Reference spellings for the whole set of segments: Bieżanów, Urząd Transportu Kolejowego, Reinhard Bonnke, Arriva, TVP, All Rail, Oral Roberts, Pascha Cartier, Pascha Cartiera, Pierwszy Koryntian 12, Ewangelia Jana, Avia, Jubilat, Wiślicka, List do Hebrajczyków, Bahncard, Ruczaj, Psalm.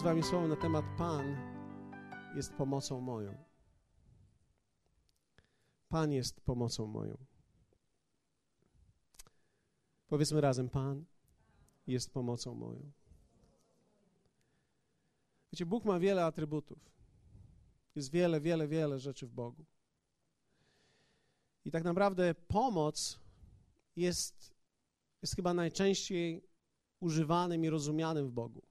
z wami słowo na temat Pan jest pomocą moją. Pan jest pomocą moją. Powiedzmy razem, Pan jest pomocą moją. Wiecie, Bóg ma wiele atrybutów. Jest wiele rzeczy w Bogu. I tak naprawdę pomoc jest chyba najczęściej używanym i rozumianym w Bogu.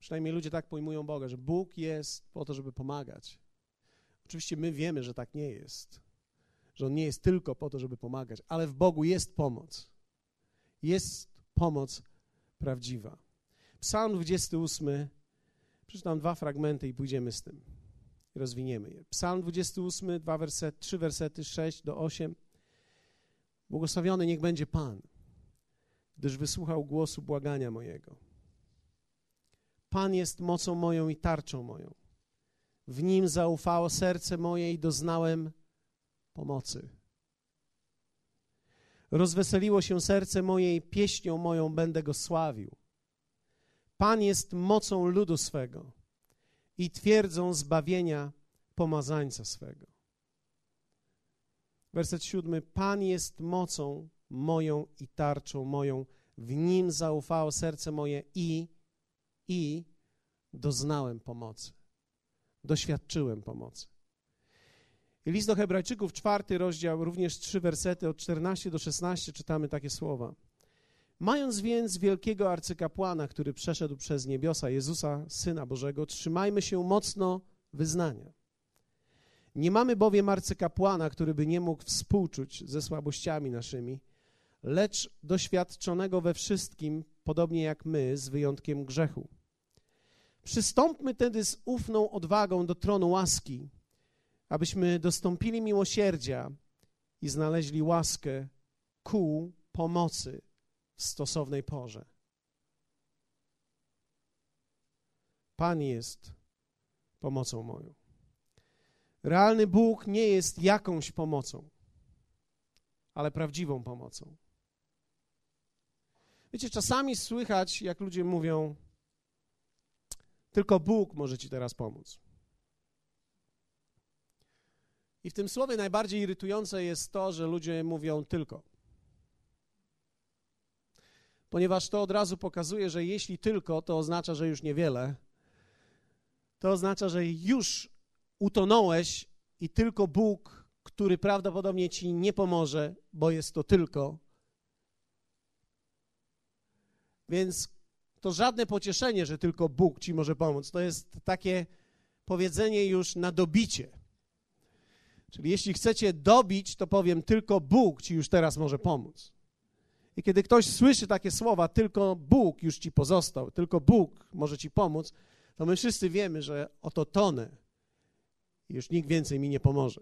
Przynajmniej ludzie tak pojmują Boga, że Bóg jest po to, żeby pomagać. Oczywiście my wiemy, że tak nie jest, że On nie jest tylko po to, żeby pomagać, ale w Bogu jest pomoc. Jest pomoc prawdziwa. Psalm 28, przeczytam dwa fragmenty i pójdziemy z tym. Rozwiniemy je. Psalm 28, trzy wersety, 6-8. Błogosławiony niech będzie Pan, gdyż wysłuchał głosu błagania mojego. Pan jest mocą moją i tarczą moją. W Nim zaufało serce moje i doznałem pomocy. Rozweseliło się serce moje i pieśnią moją będę Go sławił. Pan jest mocą ludu swego i twierdzą zbawienia pomazańca swego. Werset 7. Pan jest mocą moją i tarczą moją. W Nim zaufało serce moje i doznałem pomocy. Doświadczyłem pomocy. List do Hebrajczyków, 4 rozdział, również 3 wersety, od 14-16 czytamy takie słowa. Mając więc wielkiego arcykapłana, który przeszedł przez niebiosa, Jezusa, Syna Bożego, trzymajmy się mocno wyznania. Nie mamy bowiem arcykapłana, który by nie mógł współczuć ze słabościami naszymi, lecz doświadczonego we wszystkim, podobnie jak my, z wyjątkiem grzechu. Przystąpmy tedy z ufną odwagą do tronu łaski, abyśmy dostąpili miłosierdzia i znaleźli łaskę ku pomocy w stosownej porze. Pan jest pomocą moją. Realny Bóg nie jest jakąś pomocą, ale prawdziwą pomocą. Wiecie, czasami słychać, jak ludzie mówią, tylko Bóg może ci teraz pomóc. I w tym słowie najbardziej irytujące jest to, że ludzie mówią tylko. Ponieważ to od razu pokazuje, że jeśli tylko, to oznacza, że już niewiele. To oznacza, że już utonąłeś i tylko Bóg, który prawdopodobnie ci nie pomoże, bo jest to tylko. Więc to żadne pocieszenie, że tylko Bóg ci może pomóc. To jest takie powiedzenie już na dobicie. Czyli jeśli chcecie dobić, to powiem, tylko Bóg ci już teraz może pomóc. I kiedy ktoś słyszy takie słowa, tylko Bóg już ci pozostał, tylko Bóg może ci pomóc, to my wszyscy wiemy, że oto tonę. Już nikt więcej mi nie pomoże.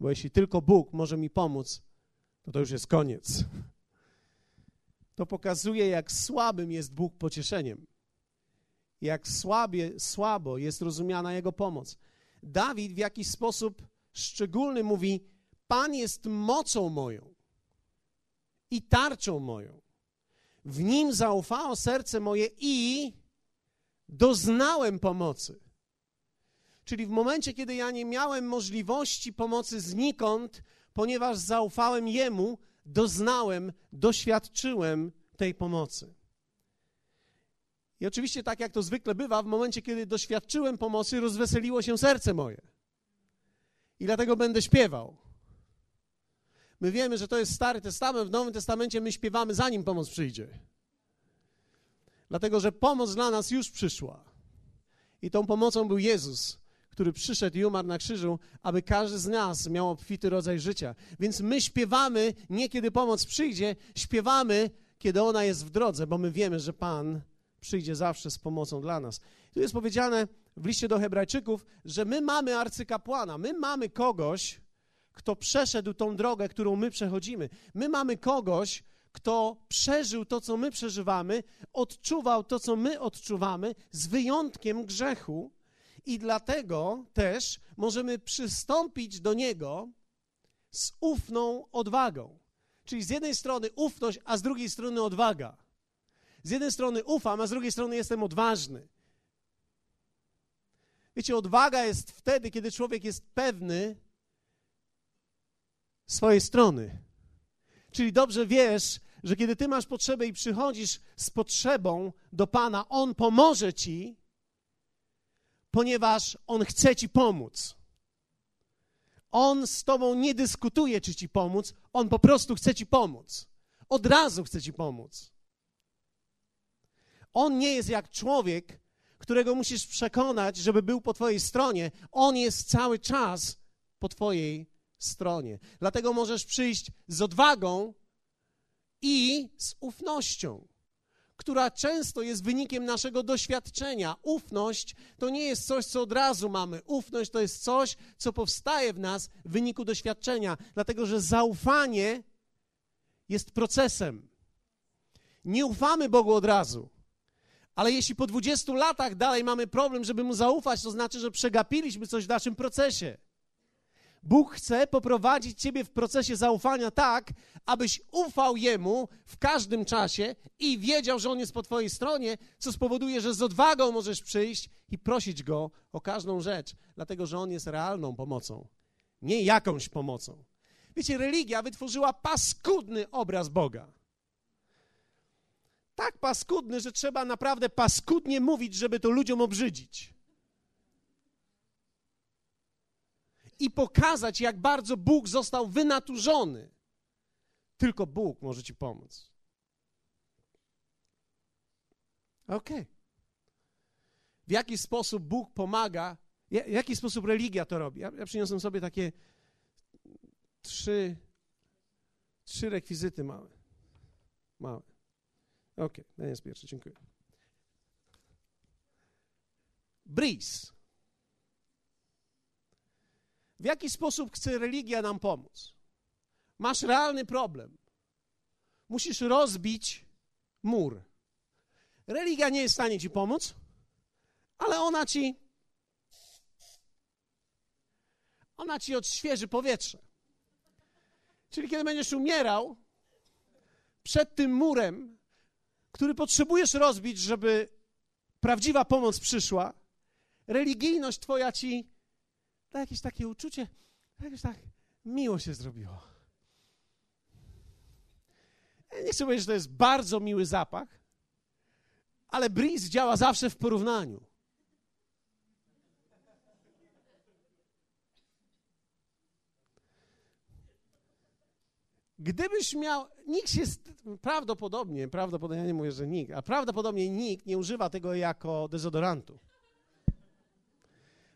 Bo jeśli tylko Bóg może mi pomóc, to już jest koniec. To pokazuje, jak słabym jest Bóg pocieszeniem. Jak słabo jest rozumiana Jego pomoc. Dawid w jakiś sposób szczególny mówi, Pan jest mocą moją i tarczą moją. W Nim zaufało serce moje i doznałem pomocy. Czyli w momencie, kiedy ja nie miałem możliwości pomocy znikąd, ponieważ zaufałem Jemu, doświadczyłem tej pomocy. I oczywiście tak jak to zwykle bywa, w momencie, kiedy doświadczyłem pomocy, rozweseliło się serce moje. I dlatego będę śpiewał. My wiemy, że to jest Stary Testament, w Nowym Testamencie my śpiewamy zanim pomoc przyjdzie. Dlatego, że pomoc dla nas już przyszła. I tą pomocą był Jezus, który przyszedł i umarł na krzyżu, aby każdy z nas miał obfity rodzaj życia. Więc my śpiewamy nie kiedy pomoc przyjdzie, śpiewamy kiedy ona jest w drodze, bo my wiemy, że Pan przyjdzie zawsze z pomocą dla nas. Tu jest powiedziane w liście do Hebrajczyków, że my mamy arcykapłana, my mamy kogoś, kto przeszedł tą drogę, którą my przechodzimy. My mamy kogoś, kto przeżył to, co my przeżywamy, odczuwał to, co my odczuwamy, z wyjątkiem grzechu. I dlatego też możemy przystąpić do Niego z ufną odwagą. Czyli z jednej strony ufność, a z drugiej strony odwaga. Z jednej strony ufam, a z drugiej strony jestem odważny. Wiecie, odwaga jest wtedy, kiedy człowiek jest pewny swojej strony. Czyli dobrze wiesz, że kiedy ty masz potrzebę i przychodzisz z potrzebą do Pana, On pomoże ci, ponieważ On chce ci pomóc. On z tobą nie dyskutuje, czy ci pomóc, On po prostu chce ci pomóc. Od razu chce ci pomóc. On nie jest jak człowiek, którego musisz przekonać, żeby był po twojej stronie. On jest cały czas po twojej stronie. Dlatego możesz przyjść z odwagą i z ufnością, która często jest wynikiem naszego doświadczenia. Ufność to nie jest coś, co od razu mamy. Ufność to jest coś, co powstaje w nas w wyniku doświadczenia, dlatego że zaufanie jest procesem. Nie ufamy Bogu od razu, ale jeśli po 20 latach dalej mamy problem, żeby Mu zaufać, to znaczy, że przegapiliśmy coś w naszym procesie. Bóg chce poprowadzić ciebie w procesie zaufania tak, abyś ufał Jemu w każdym czasie i wiedział, że On jest po twojej stronie, co spowoduje, że z odwagą możesz przyjść i prosić Go o każdą rzecz, dlatego że On jest realną pomocą, nie jakąś pomocą. Wiecie, religia wytworzyła paskudny obraz Boga. Tak paskudny, że trzeba naprawdę paskudnie mówić, żeby to ludziom obrzydzić. I pokazać, jak bardzo Bóg został wynaturzony. Tylko Bóg może ci pomóc. Okej. W jaki sposób Bóg pomaga? W jaki sposób religia to robi? Ja przyniosłem sobie takie trzy rekwizyty małe. Okej, ten jest pierwszy, dziękuję. Bris. W jaki sposób chce religia nam pomóc? Masz realny problem. Musisz rozbić mur. Religia nie jest w stanie ci pomóc, ale ona ci odświeży powietrze. Czyli kiedy będziesz umierał przed tym murem, który potrzebujesz rozbić, żeby prawdziwa pomoc przyszła, religijność twoja ci da jakieś takie uczucie, jakoś tak miło się zrobiło. Ja nie chcę powiedzieć, że to jest bardzo miły zapach, ale bris działa zawsze w porównaniu. Gdybyś miał, prawdopodobnie, ja nie mówię, że nikt, a prawdopodobnie nikt nie używa tego jako dezodorantu.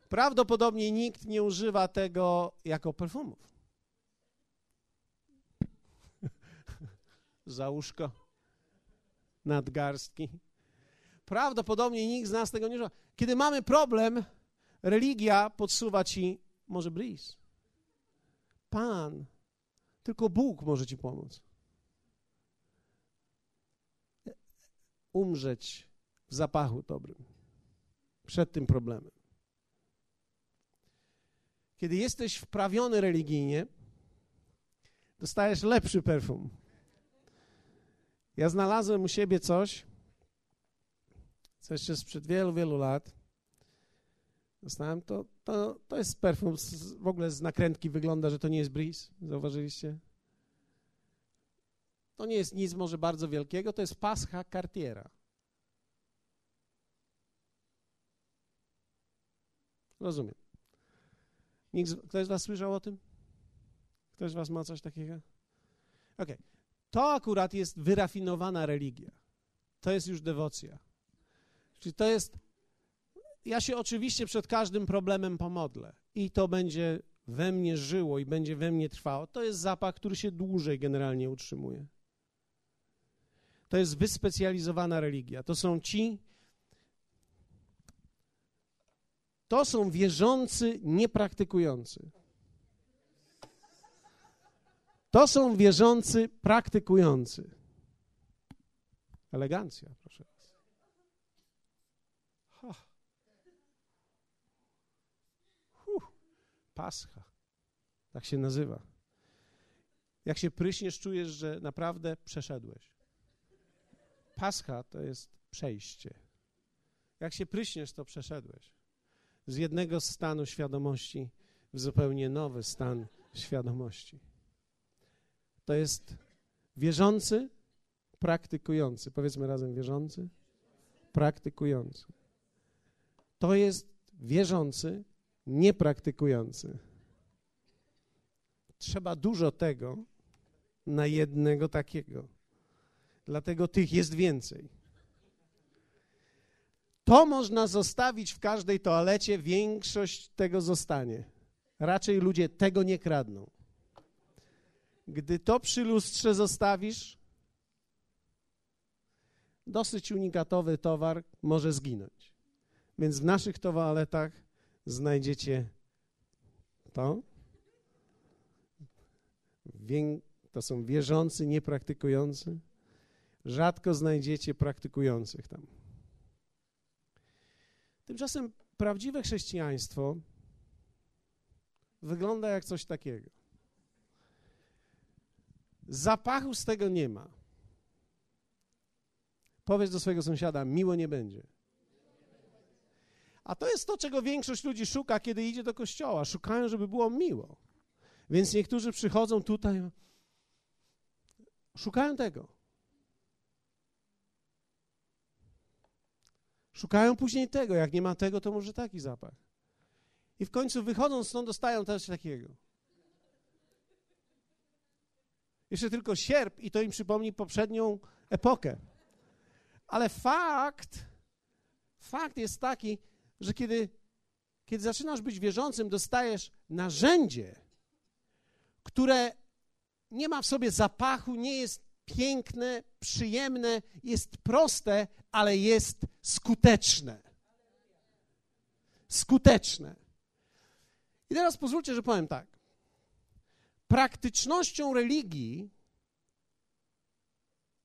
Prawdopodobnie nikt nie używa tego jako perfumów. Za uszko, nadgarstki. Prawdopodobnie nikt z nas tego nie używa. Kiedy mamy problem, religia podsuwa ci może bris. Pan, tylko Bóg może ci pomóc. Umrzeć w zapachu dobrym przed tym problemem. Kiedy jesteś wprawiony religijnie, dostajesz lepszy perfum. Ja znalazłem u siebie coś, co jeszcze sprzed wielu, wielu lat. Dostałem to jest perfum, w ogóle z nakrętki wygląda, że to nie jest bris, zauważyliście? To nie jest nic może bardzo wielkiego, to jest Pascha Cartiera. Rozumiem. Ktoś z was słyszał o tym? Ktoś z was ma coś takiego? Okej. To akurat jest wyrafinowana religia. To jest już dewocja. Czyli to jest... Ja się oczywiście przed każdym problemem pomodlę i to będzie we mnie żyło i będzie we mnie trwało. To jest zapach, który się dłużej generalnie utrzymuje. To jest wyspecjalizowana religia. To są wierzący niepraktykujący. To są wierzący praktykujący. Elegancja, proszę was. Pascha. Tak się nazywa. Jak się pryśniesz, czujesz, że naprawdę przeszedłeś. Pascha to jest przejście. Jak się pryśniesz, to przeszedłeś. z jednego stanu świadomości w zupełnie nowy stan świadomości. To jest wierzący, praktykujący. Powiedzmy razem wierzący, praktykujący. To jest wierzący, niepraktykujący. Trzeba dużo tego na jednego takiego. Dlatego tych jest więcej. To można zostawić w każdej toalecie, większość tego zostanie. Raczej ludzie tego nie kradną. Gdy to przy lustrze zostawisz, dosyć unikatowy towar może zginąć. Więc w naszych toaletach znajdziecie to. To są wierzący, niepraktykujący. Rzadko znajdziecie praktykujących tam. Tymczasem prawdziwe chrześcijaństwo wygląda jak coś takiego. Zapachu z tego nie ma. Powiedz do swojego sąsiada, miło nie będzie. A to jest to, czego większość ludzi szuka, kiedy idzie do kościoła. Szukają, żeby było miło. Więc niektórzy przychodzą tutaj, szukają tego. Szukają później tego. Jak nie ma tego, to może taki zapach. I w końcu wychodząc stąd dostają też takiego. Jeszcze tylko sierp i to im przypomni poprzednią epokę. Ale fakt jest taki, że kiedy zaczynasz być wierzącym, dostajesz narzędzie, które nie ma w sobie zapachu, nie jest piękne, przyjemne, jest proste, ale jest skuteczne. Skuteczne. I teraz pozwólcie, że powiem tak. Praktycznością religii,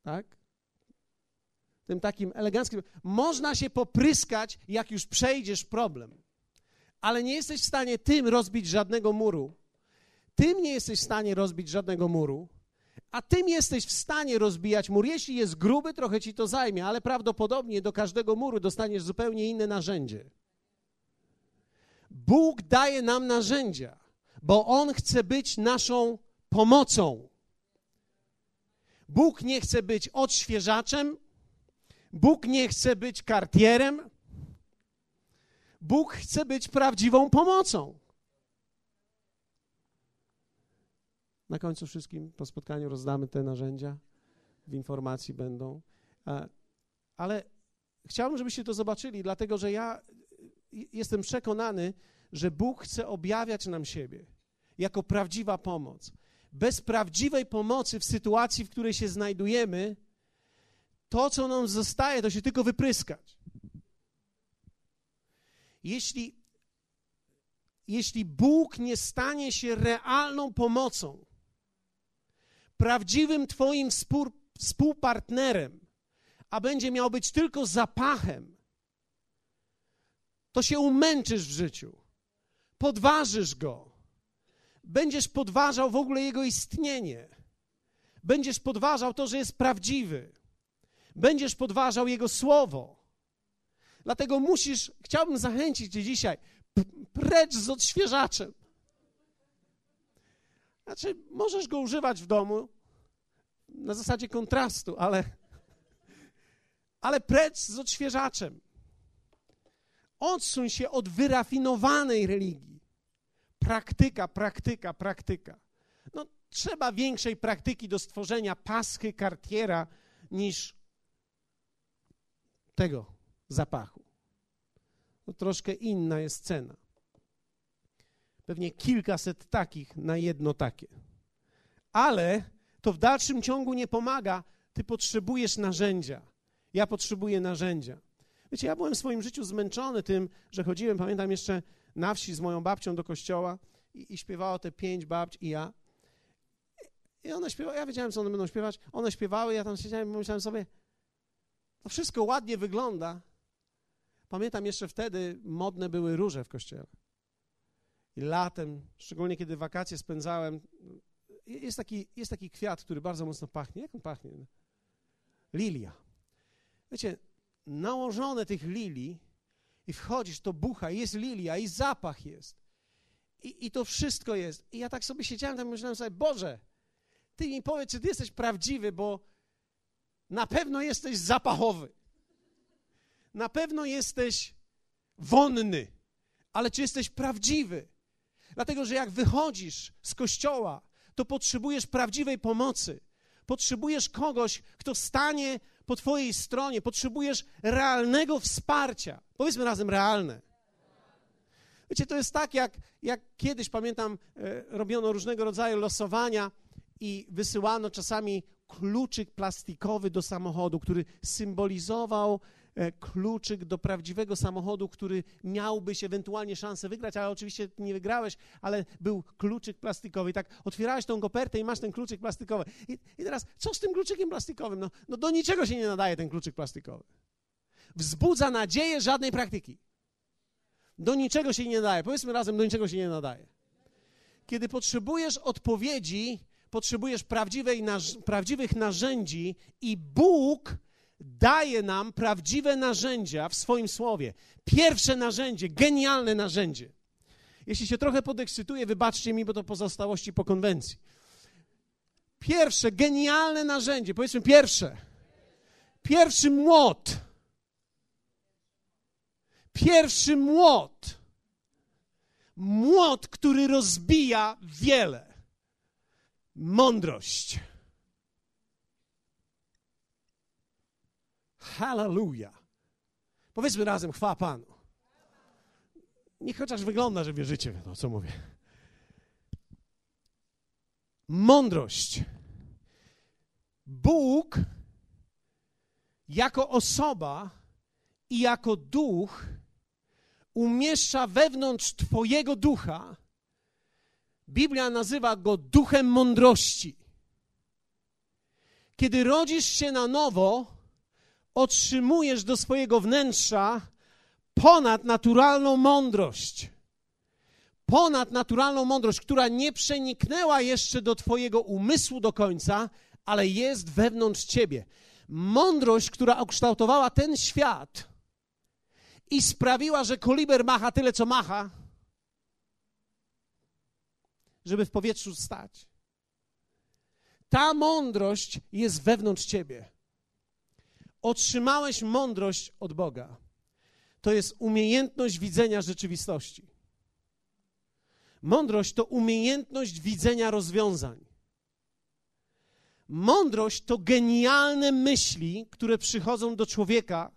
tak, tym takim eleganckim, można się popryskać, jak już przejdziesz problem, ale nie jesteś w stanie tym rozbić żadnego muru, tym nie jesteś w stanie rozbić żadnego muru, a tym jesteś w stanie rozbijać mur. Jeśli jest gruby, trochę ci to zajmie, ale prawdopodobnie do każdego muru dostaniesz zupełnie inne narzędzie. Bóg daje nam narzędzia, bo On chce być naszą pomocą. Bóg nie chce być odświeżaczem, Bóg nie chce być Cartierem, Bóg chce być prawdziwą pomocą. Na końcu wszystkim po spotkaniu rozdamy te narzędzia, w informacji będą. Ale chciałbym, żebyście to zobaczyli, dlatego że ja jestem przekonany, że Bóg chce objawiać nam siebie jako prawdziwa pomoc. Bez prawdziwej pomocy w sytuacji, w której się znajdujemy, to, co nam zostaje, to się tylko wypryskać. Jeśli Bóg nie stanie się realną pomocą, prawdziwym twoim współpartnerem, a będzie miał być tylko zapachem, to się umęczysz w życiu, podważysz go, będziesz podważał w ogóle jego istnienie, będziesz podważał to, że jest prawdziwy, będziesz podważał jego słowo. Dlatego chciałbym zachęcić cię dzisiaj, precz z odświeżaczem. Znaczy, możesz go używać w domu na zasadzie kontrastu, ale precz z odświeżaczem. Odsuń się od wyrafinowanej religii. Praktyka. No, trzeba większej praktyki do stworzenia Paschy Cartiera niż tego zapachu. No, troszkę inna jest cena. Pewnie kilkaset takich na jedno takie. Ale to w dalszym ciągu nie pomaga. Ty potrzebujesz narzędzia. Ja potrzebuję narzędzia. Wiecie, ja byłem w swoim życiu zmęczony tym, że chodziłem, pamiętam jeszcze na wsi z moją babcią do kościoła i śpiewało te 5 babć i ja. I one śpiewały, ja wiedziałem, co one będą śpiewać. One śpiewały, ja tam siedziałem i myślałem sobie, to wszystko ładnie wygląda. Pamiętam jeszcze wtedy modne były róże w kościele. I latem, szczególnie kiedy wakacje spędzałem, jest taki kwiat, który bardzo mocno pachnie. Jak on pachnie? Lilia. Wiecie, nałożone tych lilii i wchodzisz, to bucha, jest lilia i zapach jest. I to wszystko jest. I ja tak sobie siedziałem tam i myślałem sobie, Boże, Ty mi powiedz, czy Ty jesteś prawdziwy, bo na pewno jesteś zapachowy. Na pewno jesteś wonny, ale czy jesteś prawdziwy? Dlatego, że jak wychodzisz z kościoła, to potrzebujesz prawdziwej pomocy. Potrzebujesz kogoś, kto stanie po twojej stronie. Potrzebujesz realnego wsparcia. Powiedzmy razem, realne. Wiecie, to jest tak, jak kiedyś, pamiętam, robiono różnego rodzaju losowania i wysyłano czasami kluczyk plastikowy do samochodu, który symbolizował kluczyk do prawdziwego samochodu, który miałbyś ewentualnie szansę wygrać, ale oczywiście nie wygrałeś, ale był kluczyk plastikowy. I tak otwierałeś tą kopertę i masz ten kluczyk plastikowy. I teraz, co z tym kluczykiem plastikowym? No do niczego się nie nadaje ten kluczyk plastikowy. Wzbudza nadzieję, żadnej praktyki. Do niczego się nie nadaje. Powiedzmy razem, do niczego się nie nadaje. Kiedy potrzebujesz odpowiedzi, potrzebujesz prawdziwych narzędzi i Bóg daje nam prawdziwe narzędzia w swoim słowie. Pierwsze narzędzie, genialne narzędzie. Jeśli się trochę podekscytuję, wybaczcie mi, bo to pozostałości po konwencji. Pierwsze, genialne narzędzie, powiedzmy pierwsze. Pierwszy młot. Pierwszy młot. Młot, który rozbija wiele. Mądrość. Halleluja. Powiedzmy razem, chwała Panu. Niech chociaż wygląda, że wierzycie w to, co mówię. Mądrość. Bóg jako osoba i jako duch umieszcza wewnątrz twojego ducha. Biblia nazywa go duchem mądrości. Kiedy rodzisz się na nowo, otrzymujesz do swojego wnętrza ponadnaturalną mądrość. Ponadnaturalną mądrość, która nie przeniknęła jeszcze do twojego umysłu do końca, ale jest wewnątrz ciebie. Mądrość, która ukształtowała ten świat i sprawiła, że koliber macha tyle, co macha, żeby w powietrzu stać. Ta mądrość jest wewnątrz ciebie. Otrzymałeś mądrość od Boga. To jest umiejętność widzenia rzeczywistości. Mądrość to umiejętność widzenia rozwiązań. Mądrość to genialne myśli, które przychodzą do człowieka,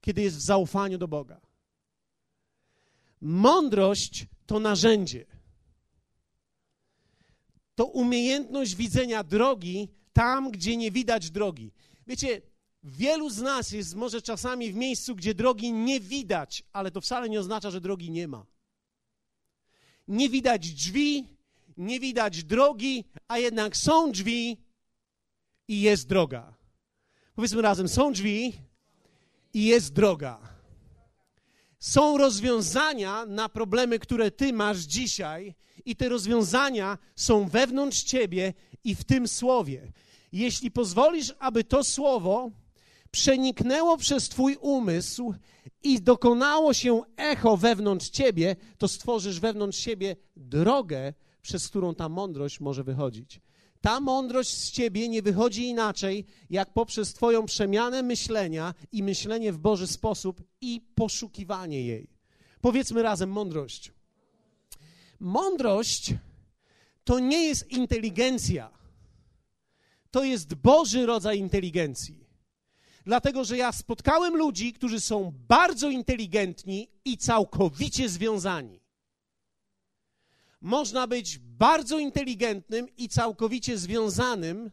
kiedy jest w zaufaniu do Boga. Mądrość to narzędzie. To umiejętność widzenia drogi tam, gdzie nie widać drogi. Wiecie, wielu z nas jest może czasami w miejscu, gdzie drogi nie widać, ale to wcale nie oznacza, że drogi nie ma. Nie widać drzwi, nie widać drogi, a jednak są drzwi i jest droga. Powiedzmy razem, są drzwi i jest droga. Są rozwiązania na problemy, które ty masz dzisiaj i te rozwiązania są wewnątrz ciebie i w tym słowie. Jeśli pozwolisz, aby to słowo przeniknęło przez twój umysł i dokonało się echo wewnątrz ciebie, to stworzysz wewnątrz siebie drogę, przez którą ta mądrość może wychodzić. Ta mądrość z ciebie nie wychodzi inaczej, jak poprzez twoją przemianę myślenia i myślenie w Boży sposób i poszukiwanie jej. Powiedzmy razem mądrość. Mądrość to nie jest inteligencja. To jest Boży rodzaj inteligencji. Dlatego, że ja spotkałem ludzi, którzy są bardzo inteligentni i całkowicie związani. Można być bardzo inteligentnym i całkowicie związanym,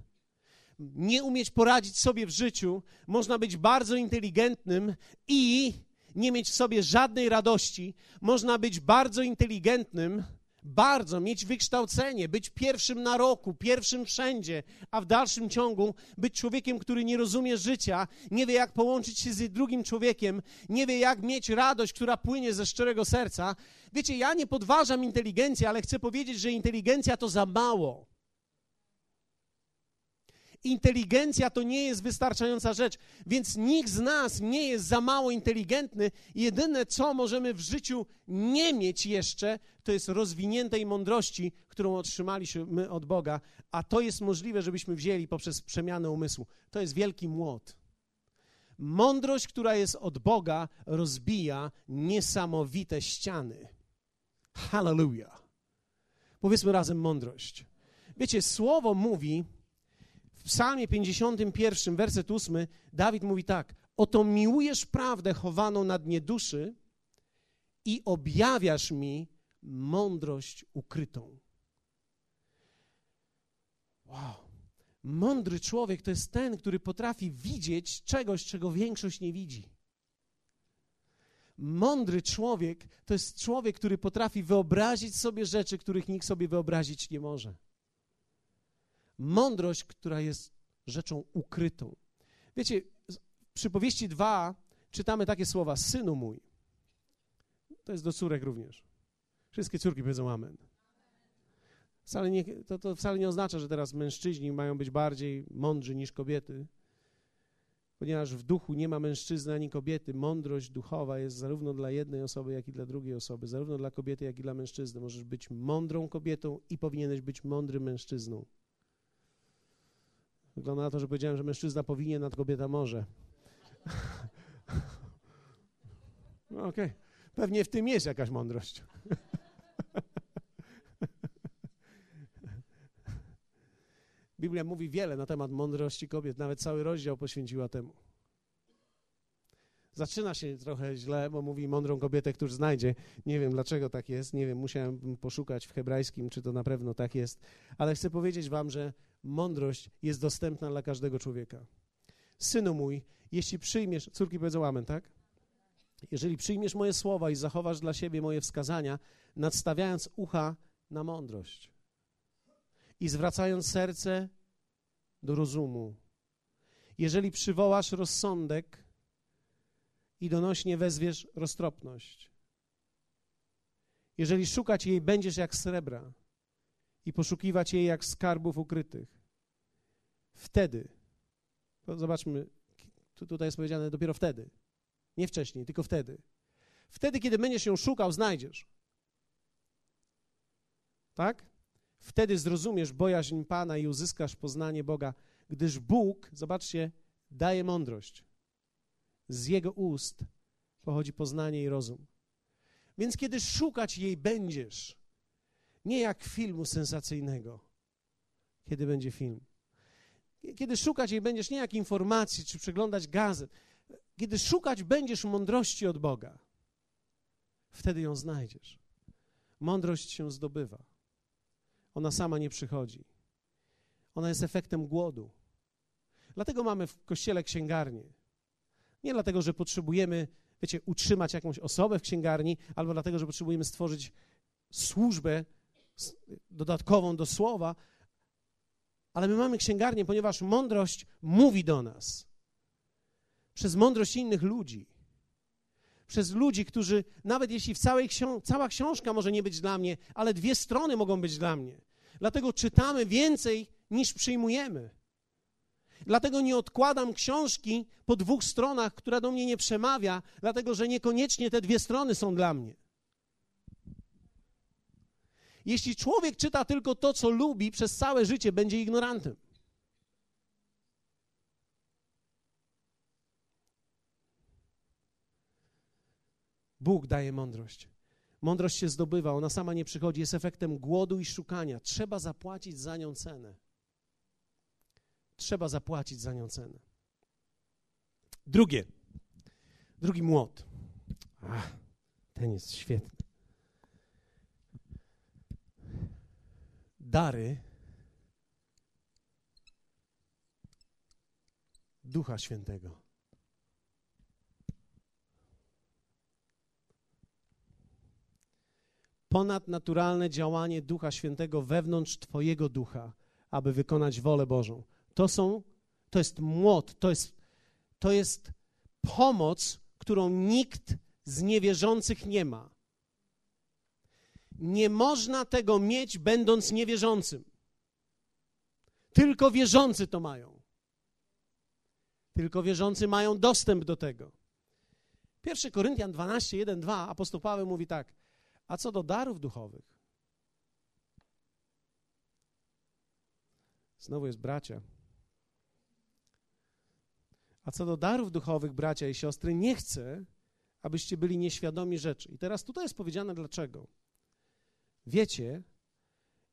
nie umieć poradzić sobie w życiu. Można być bardzo inteligentnym i nie mieć w sobie żadnej radości. Można być bardzo inteligentnym, bardzo mieć wykształcenie, być pierwszym na roku, pierwszym wszędzie, a w dalszym ciągu być człowiekiem, który nie rozumie życia, nie wie jak połączyć się z drugim człowiekiem, nie wie jak mieć radość, która płynie ze szczerego serca. Wiecie, ja nie podważam inteligencji, ale chcę powiedzieć, że inteligencja to za mało. inteligencja to nie jest wystarczająca rzecz, więc nikt z nas nie jest za mało inteligentny. Jedyne, co możemy w życiu nie mieć jeszcze, to jest rozwiniętej mądrości, którą otrzymaliśmy od Boga, a to jest możliwe, żebyśmy wzięli poprzez przemianę umysłu. To jest wielki młot. Mądrość, która jest od Boga, rozbija niesamowite ściany. Hallelujah. Powiedzmy razem mądrość. Wiecie, Słowo mówi, w psalmie 51, werset 8, Dawid mówi tak: oto miłujesz prawdę chowaną na dnie duszy i objawiasz mi mądrość ukrytą. Wow. Mądry człowiek to jest ten, który potrafi widzieć czegoś, czego większość nie widzi. Mądry człowiek to jest człowiek, który potrafi wyobrazić sobie rzeczy, których nikt sobie wyobrazić nie może. Mądrość, która jest rzeczą ukrytą. Wiecie, w Przypowieści 2 czytamy takie słowa: synu mój. To jest do córek również. Wszystkie córki powiedzą amen. Wcale nie, to wcale nie oznacza, że teraz mężczyźni mają być bardziej mądrzy niż kobiety, ponieważ w duchu nie ma mężczyzny ani kobiety. Mądrość duchowa jest zarówno dla jednej osoby, jak i dla drugiej osoby, zarówno dla kobiety, jak i dla mężczyzny. Możesz być mądrą kobietą i powinieneś być mądrym mężczyzną. Wygląda na to, że powiedziałem, że mężczyzna powinien, a kobieta może. No okej. Okay. Pewnie w tym jest jakaś mądrość. Biblia mówi wiele na temat mądrości kobiet, nawet cały rozdział poświęciła temu. Zaczyna się trochę źle, bo mówi mądrą kobietę, któż znajdzie. Nie wiem, dlaczego tak jest, nie wiem, musiałem poszukać w hebrajskim, czy to na pewno tak jest, ale chcę powiedzieć wam, że mądrość jest dostępna dla każdego człowieka. Synu mój, jeśli przyjmiesz... Córki powiedzą amen, tak? Jeżeli przyjmiesz moje słowa i zachowasz dla siebie moje wskazania, nadstawiając ucha na mądrość i zwracając serce do rozumu. Jeżeli przywołasz rozsądek i donośnie wezwiesz roztropność. Jeżeli szukać jej będziesz jak srebra i poszukiwać jej jak skarbów ukrytych, wtedy, zobaczmy, tutaj jest powiedziane dopiero wtedy, nie wcześniej, tylko wtedy. Wtedy, kiedy będziesz ją szukał, znajdziesz. Tak? Wtedy zrozumiesz bojaźń Pana i uzyskasz poznanie Boga, gdyż Bóg, zobaczcie, daje mądrość. Z Jego ust pochodzi poznanie i rozum. Więc kiedy szukać jej będziesz, nie jak filmu sensacyjnego, kiedy będzie film. Kiedy szukać jej będziesz, nie jak informacji, czy przeglądać gazet. Kiedy szukać będziesz mądrości od Boga, wtedy ją znajdziesz. Mądrość się zdobywa. Ona sama nie przychodzi. Ona jest efektem głodu. Dlatego mamy w Kościele księgarnię. Nie dlatego, że potrzebujemy, wiecie, utrzymać jakąś osobę w księgarni, albo dlatego, że potrzebujemy stworzyć służbę dodatkową do słowa, ale my mamy księgarnię, ponieważ mądrość mówi do nas. Przez mądrość innych ludzi. Przez ludzi, którzy, nawet jeśli cała książka może nie być dla mnie, ale 2 strony mogą być dla mnie. Dlatego czytamy więcej niż przyjmujemy. Dlatego nie odkładam książki po 2 stronach, która do mnie nie przemawia, dlatego że niekoniecznie te 2 strony są dla mnie. Jeśli człowiek czyta tylko to, co lubi, przez całe życie będzie ignorantem. Bóg daje mądrość. Mądrość się zdobywa, ona sama nie przychodzi, jest efektem głodu i szukania. Trzeba zapłacić za nią cenę. Trzeba zapłacić za nią cenę. Drugi młot. Ach, ten jest świetny. Dary Ducha Świętego. Ponadnaturalne działanie Ducha Świętego wewnątrz twojego ducha, aby wykonać wolę Bożą. To jest młot, to jest pomoc, którą nikt z niewierzących nie ma. Nie można tego mieć, będąc niewierzącym. Tylko wierzący to mają. Tylko wierzący mają dostęp do tego. Pierwszy Koryntian 12, 1, 2, apostoł Paweł mówi tak: a co do darów duchowych? Znowu jest bracia. A co do darów duchowych, bracia i siostry, nie chcę, abyście byli nieświadomi rzeczy. I teraz tutaj jest powiedziane dlaczego. Wiecie,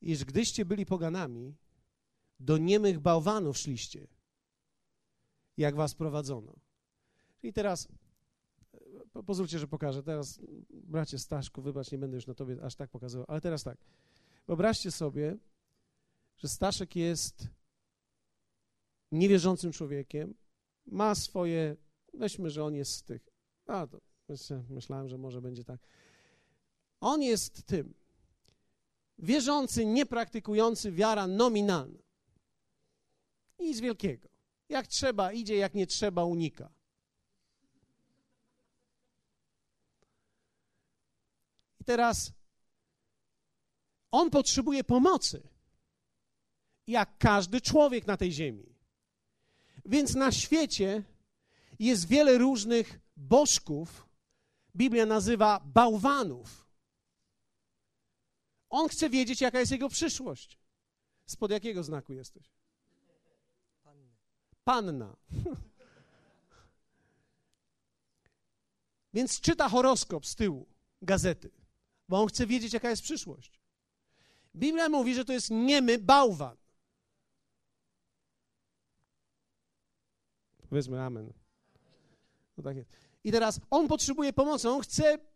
iż gdyście byli poganami, do niemych bałwanów szliście, jak was prowadzono. I teraz, pozwólcie, że pokażę, teraz, bracie Staszku, wybacz, nie będę już na tobie aż tak pokazywał, ale teraz tak, wyobraźcie sobie, że Staszek jest niewierzącym człowiekiem, ma swoje, weźmy, że on jest z tych, a to myślałem, że może będzie tak. On jest tym, wierzący, niepraktykujący, wiara nominalna. Nic wielkiego. Jak trzeba idzie, jak nie trzeba unika. I teraz on potrzebuje pomocy, jak każdy człowiek na tej ziemi. Więc na świecie jest wiele różnych bożków, Biblia nazywa bałwanów. On chce wiedzieć, jaka jest jego przyszłość. Spod jakiego znaku jesteś? Panna. Więc czyta horoskop z tyłu gazety, bo on chce wiedzieć, jaka jest przyszłość. Biblia mówi, że to jest niemy bałwan. Powiedzmy amen. No tak jest. I teraz on potrzebuje pomocy,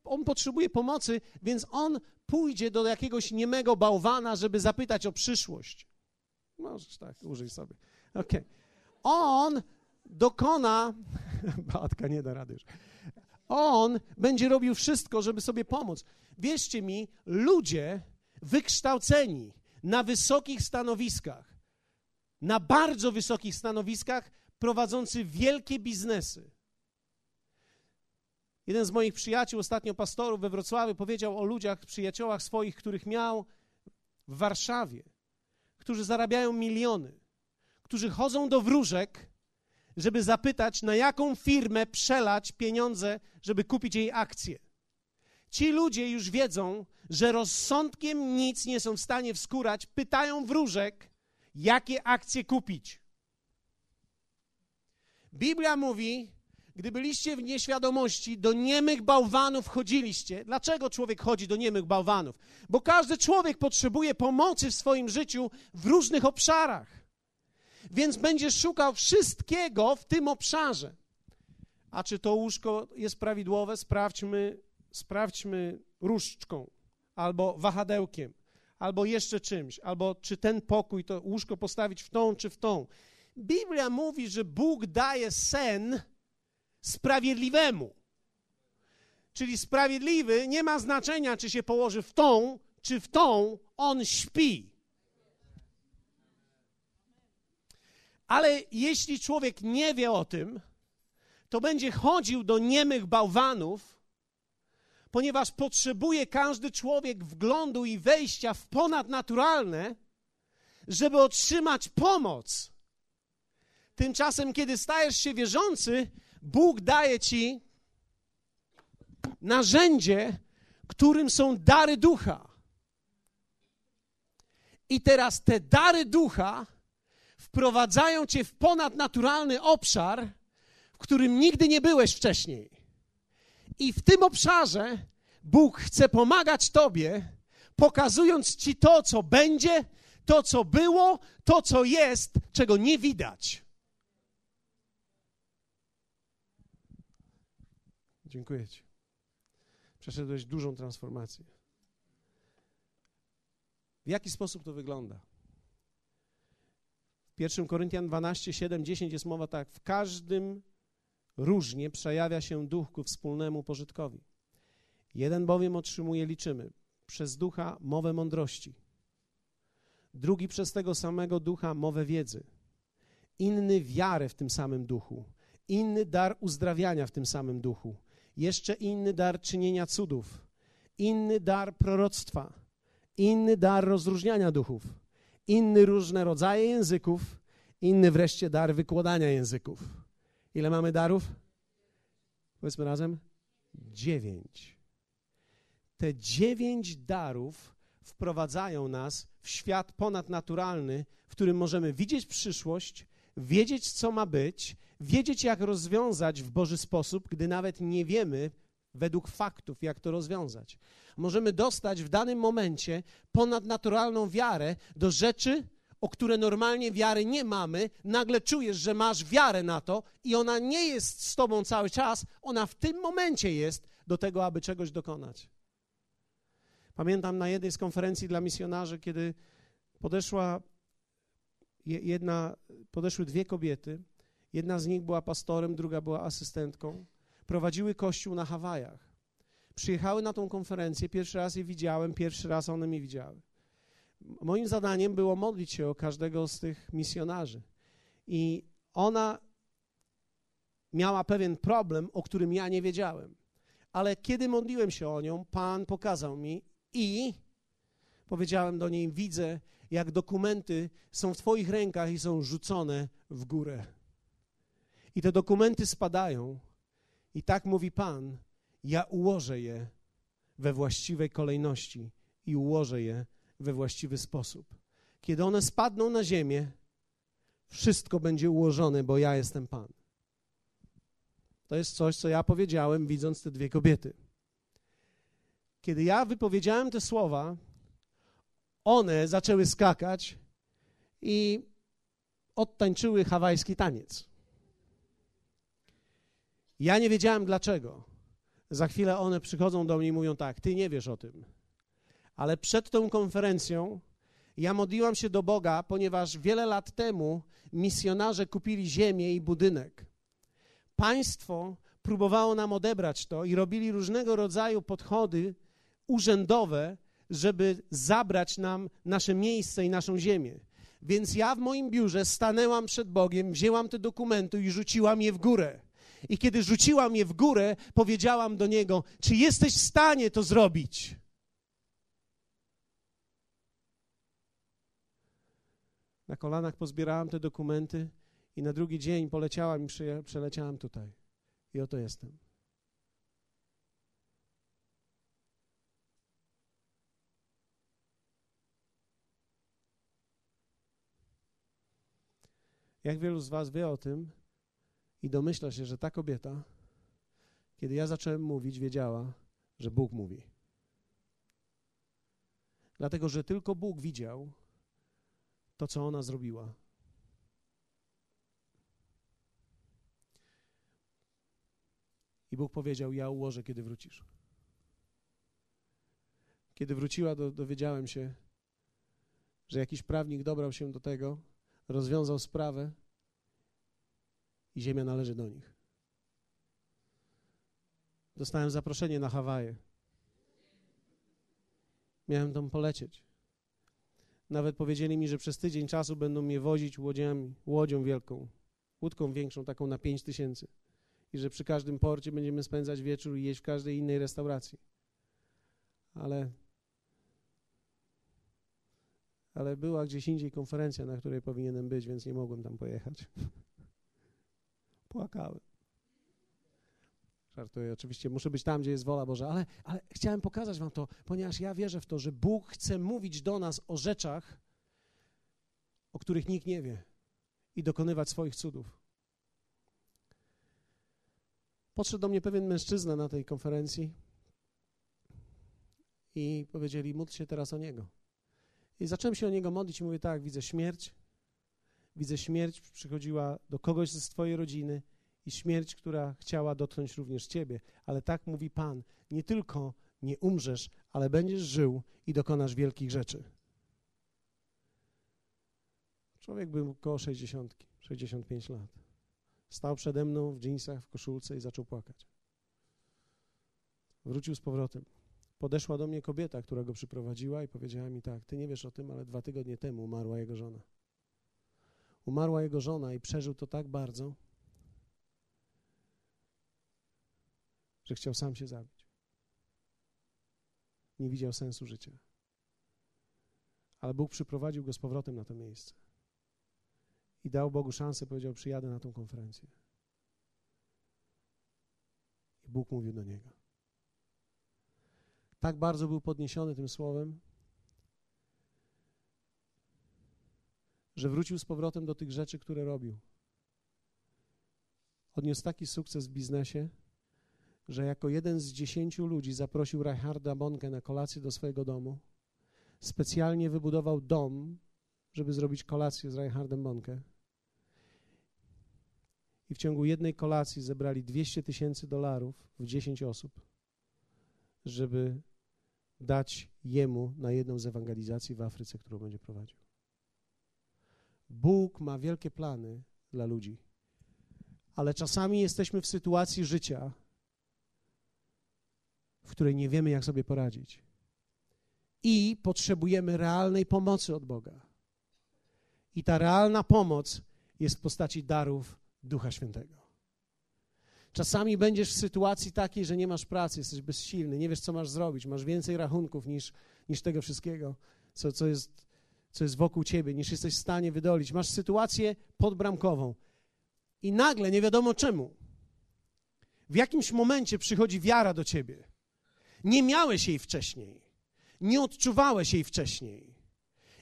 on potrzebuje pomocy, więc on pójdzie do jakiegoś niemego bałwana, żeby zapytać o przyszłość. Możesz tak, użyj sobie. Okej. On dokona, Batka nie da rady już, on będzie robił wszystko, żeby sobie pomóc. Wierzcie mi, ludzie wykształceni na wysokich stanowiskach, na bardzo wysokich stanowiskach, prowadzący wielkie biznesy. Jeden z moich przyjaciół, ostatnio pastorów we Wrocławiu, powiedział o ludziach, przyjaciołach swoich, których miał w Warszawie, którzy zarabiają miliony, którzy chodzą do wróżek, żeby zapytać, na jaką firmę przelać pieniądze, żeby kupić jej akcje. Ci ludzie już wiedzą, że rozsądkiem nic nie są w stanie wskórać, pytają wróżek, jakie akcje kupić. Biblia mówi, gdy byliście w nieświadomości, do niemych bałwanów chodziliście. Dlaczego człowiek chodzi do niemych bałwanów? Bo każdy człowiek potrzebuje pomocy w swoim życiu w różnych obszarach. Więc będzie szukał wszystkiego w tym obszarze. A czy to łóżko jest prawidłowe? Sprawdźmy różdżką, albo wahadełkiem, albo jeszcze czymś, albo czy ten pokój, to łóżko postawić w tą czy w tą. Biblia mówi, że Bóg daje sen sprawiedliwemu. Czyli sprawiedliwy, nie ma znaczenia, czy się położy w tą, czy w tą, on śpi. Ale jeśli człowiek nie wie o tym, to będzie chodził do niemych bałwanów, ponieważ potrzebuje każdy człowiek wglądu i wejścia w ponadnaturalne, żeby otrzymać pomoc. Tymczasem, kiedy stajesz się wierzący, Bóg daje ci narzędzie, którym są dary ducha. I teraz te dary ducha wprowadzają cię w ponadnaturalny obszar, w którym nigdy nie byłeś wcześniej. I w tym obszarze Bóg chce pomagać tobie, pokazując ci to, co będzie, to, co było, to, co jest, czego nie widać. Dziękuję ci. Przeszedłeś dużą transformację. W jaki sposób to wygląda? W 1 Koryntian 12, 7, 10 jest mowa tak. W każdym różnie przejawia się duch ku wspólnemu pożytkowi. Jeden bowiem otrzymuje, liczymy, przez ducha mowę mądrości. Drugi przez tego samego ducha mowę wiedzy. Inny wiarę w tym samym duchu. Inny dar uzdrawiania w tym samym duchu. Jeszcze inny dar czynienia cudów, inny dar proroctwa, inny dar rozróżniania duchów, inny różne rodzaje języków, inny wreszcie dar wykładania języków. Ile mamy darów? Powiedzmy razem. 9. Te 9 darów wprowadzają nas w świat ponadnaturalny, w którym możemy widzieć przyszłość, wiedzieć, co ma być, wiedzieć, jak rozwiązać w Boży sposób, gdy nawet nie wiemy według faktów, jak to rozwiązać. Możemy dostać w danym momencie ponadnaturalną wiarę do rzeczy, o które normalnie wiary nie mamy. Nagle czujesz, że masz wiarę na to i ona nie jest z tobą cały czas, ona w tym momencie jest do tego, aby czegoś dokonać. Pamiętam na jednej z konferencji dla misjonarzy, kiedy podeszły dwie kobiety. Jedna z nich była pastorem, druga była asystentką. Prowadziły kościół na Hawajach. Przyjechały na tą konferencję, pierwszy raz je widziałem, pierwszy raz one mnie widziały. Moim zadaniem było modlić się o każdego z tych misjonarzy. I ona miała pewien problem, o którym ja nie wiedziałem. Ale kiedy modliłem się o nią, Pan pokazał mi i powiedziałem do niej, widzę, jak dokumenty są w twoich rękach i są rzucone w górę. I te dokumenty spadają. I tak mówi Pan, ja ułożę je we właściwej kolejności i ułożę je we właściwy sposób. Kiedy one spadną na ziemię, wszystko będzie ułożone, bo ja jestem Pan. To jest coś, co ja powiedziałem, widząc te dwie kobiety. Kiedy ja wypowiedziałem te słowa, one zaczęły skakać i odtańczyły hawajski taniec. Ja nie wiedziałem dlaczego. Za chwilę one przychodzą do mnie i mówią tak, ty nie wiesz o tym. Ale przed tą konferencją ja modliłam się do Boga, ponieważ wiele lat temu misjonarze kupili ziemię i budynek. Państwo próbowało nam odebrać to i robili różnego rodzaju podchody urzędowe, żeby zabrać nam nasze miejsce i naszą ziemię. Więc ja w moim biurze stanęłam przed Bogiem, wzięłam te dokumenty i rzuciłam je w górę. I kiedy rzuciłam je w górę, powiedziałam do niego, czy jesteś w stanie to zrobić? Na kolanach pozbierałam te dokumenty i na drugi dzień poleciałam i przeleciałam tutaj. I oto jestem. Jak wielu z was wie o tym i domyśla się, że ta kobieta, kiedy ja zacząłem mówić, wiedziała, że Bóg mówi. Dlatego, że tylko Bóg widział to, co ona zrobiła. I Bóg powiedział, ja ułożę, kiedy wrócisz. Kiedy wróciła, dowiedziałem się, że jakiś prawnik dobrał się do tego, rozwiązał sprawę i ziemia należy do nich. Dostałem zaproszenie na Hawaje. Miałem tam polecieć. Nawet powiedzieli mi, że przez tydzień czasu będą mnie wozić łodzią wielką, łódką większą, taką na 5000 i że przy każdym porcie będziemy spędzać wieczór i jeść w każdej innej restauracji. Ale była gdzieś indziej konferencja, na której powinienem być, więc nie mogłem tam pojechać. Płakałem. Żartuję, oczywiście muszę być tam, gdzie jest wola Boża, ale chciałem pokazać wam to, ponieważ ja wierzę w to, że Bóg chce mówić do nas o rzeczach, o których nikt nie wie i dokonywać swoich cudów. Podszedł do mnie pewien mężczyzna na tej konferencji i powiedzieli, módl się teraz o niego. I zacząłem się o niego modlić i mówię tak, widzę śmierć, przychodziła do kogoś ze swojej rodziny i śmierć, która chciała dotknąć również ciebie, ale tak mówi Pan, nie tylko nie umrzesz, ale będziesz żył i dokonasz wielkich rzeczy. Człowiek był około 60, 65 lat. Stał przede mną w dżinsach, w koszulce i zaczął płakać. Wrócił z powrotem. Podeszła do mnie kobieta, która go przyprowadziła i powiedziała mi tak, ty nie wiesz o tym, ale 2 tygodnie temu umarła jego żona. Umarła jego żona i przeżył to tak bardzo, że chciał sam się zabić. Nie widział sensu życia. Ale Bóg przyprowadził go z powrotem na to miejsce. I dał Bogu szansę, powiedział, przyjadę na tą konferencję. I Bóg mówił do niego. Tak bardzo był podniesiony tym słowem, że wrócił z powrotem do tych rzeczy, które robił. Odniósł taki sukces w biznesie, że jako jeden z 10 ludzi zaprosił Reinharda Bonnke na kolację do swojego domu. Specjalnie wybudował dom, żeby zrobić kolację z Reinhardem Bonnke. I w ciągu jednej kolacji zebrali $200,000 w 10 osób, żeby dać jemu na jedną z ewangelizacji w Afryce, którą będzie prowadził. Bóg ma wielkie plany dla ludzi, ale czasami jesteśmy w sytuacji życia, w której nie wiemy, jak sobie poradzić. I potrzebujemy realnej pomocy od Boga. I ta realna pomoc jest w postaci darów Ducha Świętego. Czasami będziesz w sytuacji takiej, że nie masz pracy, jesteś bezsilny, nie wiesz, co masz zrobić, masz więcej rachunków niż tego wszystkiego, co jest wokół ciebie, niż jesteś w stanie wydolić. Masz sytuację podbramkową i nagle nie wiadomo czemu. W jakimś momencie przychodzi wiara do ciebie. Nie miałeś jej wcześniej. Nie odczuwałeś jej wcześniej.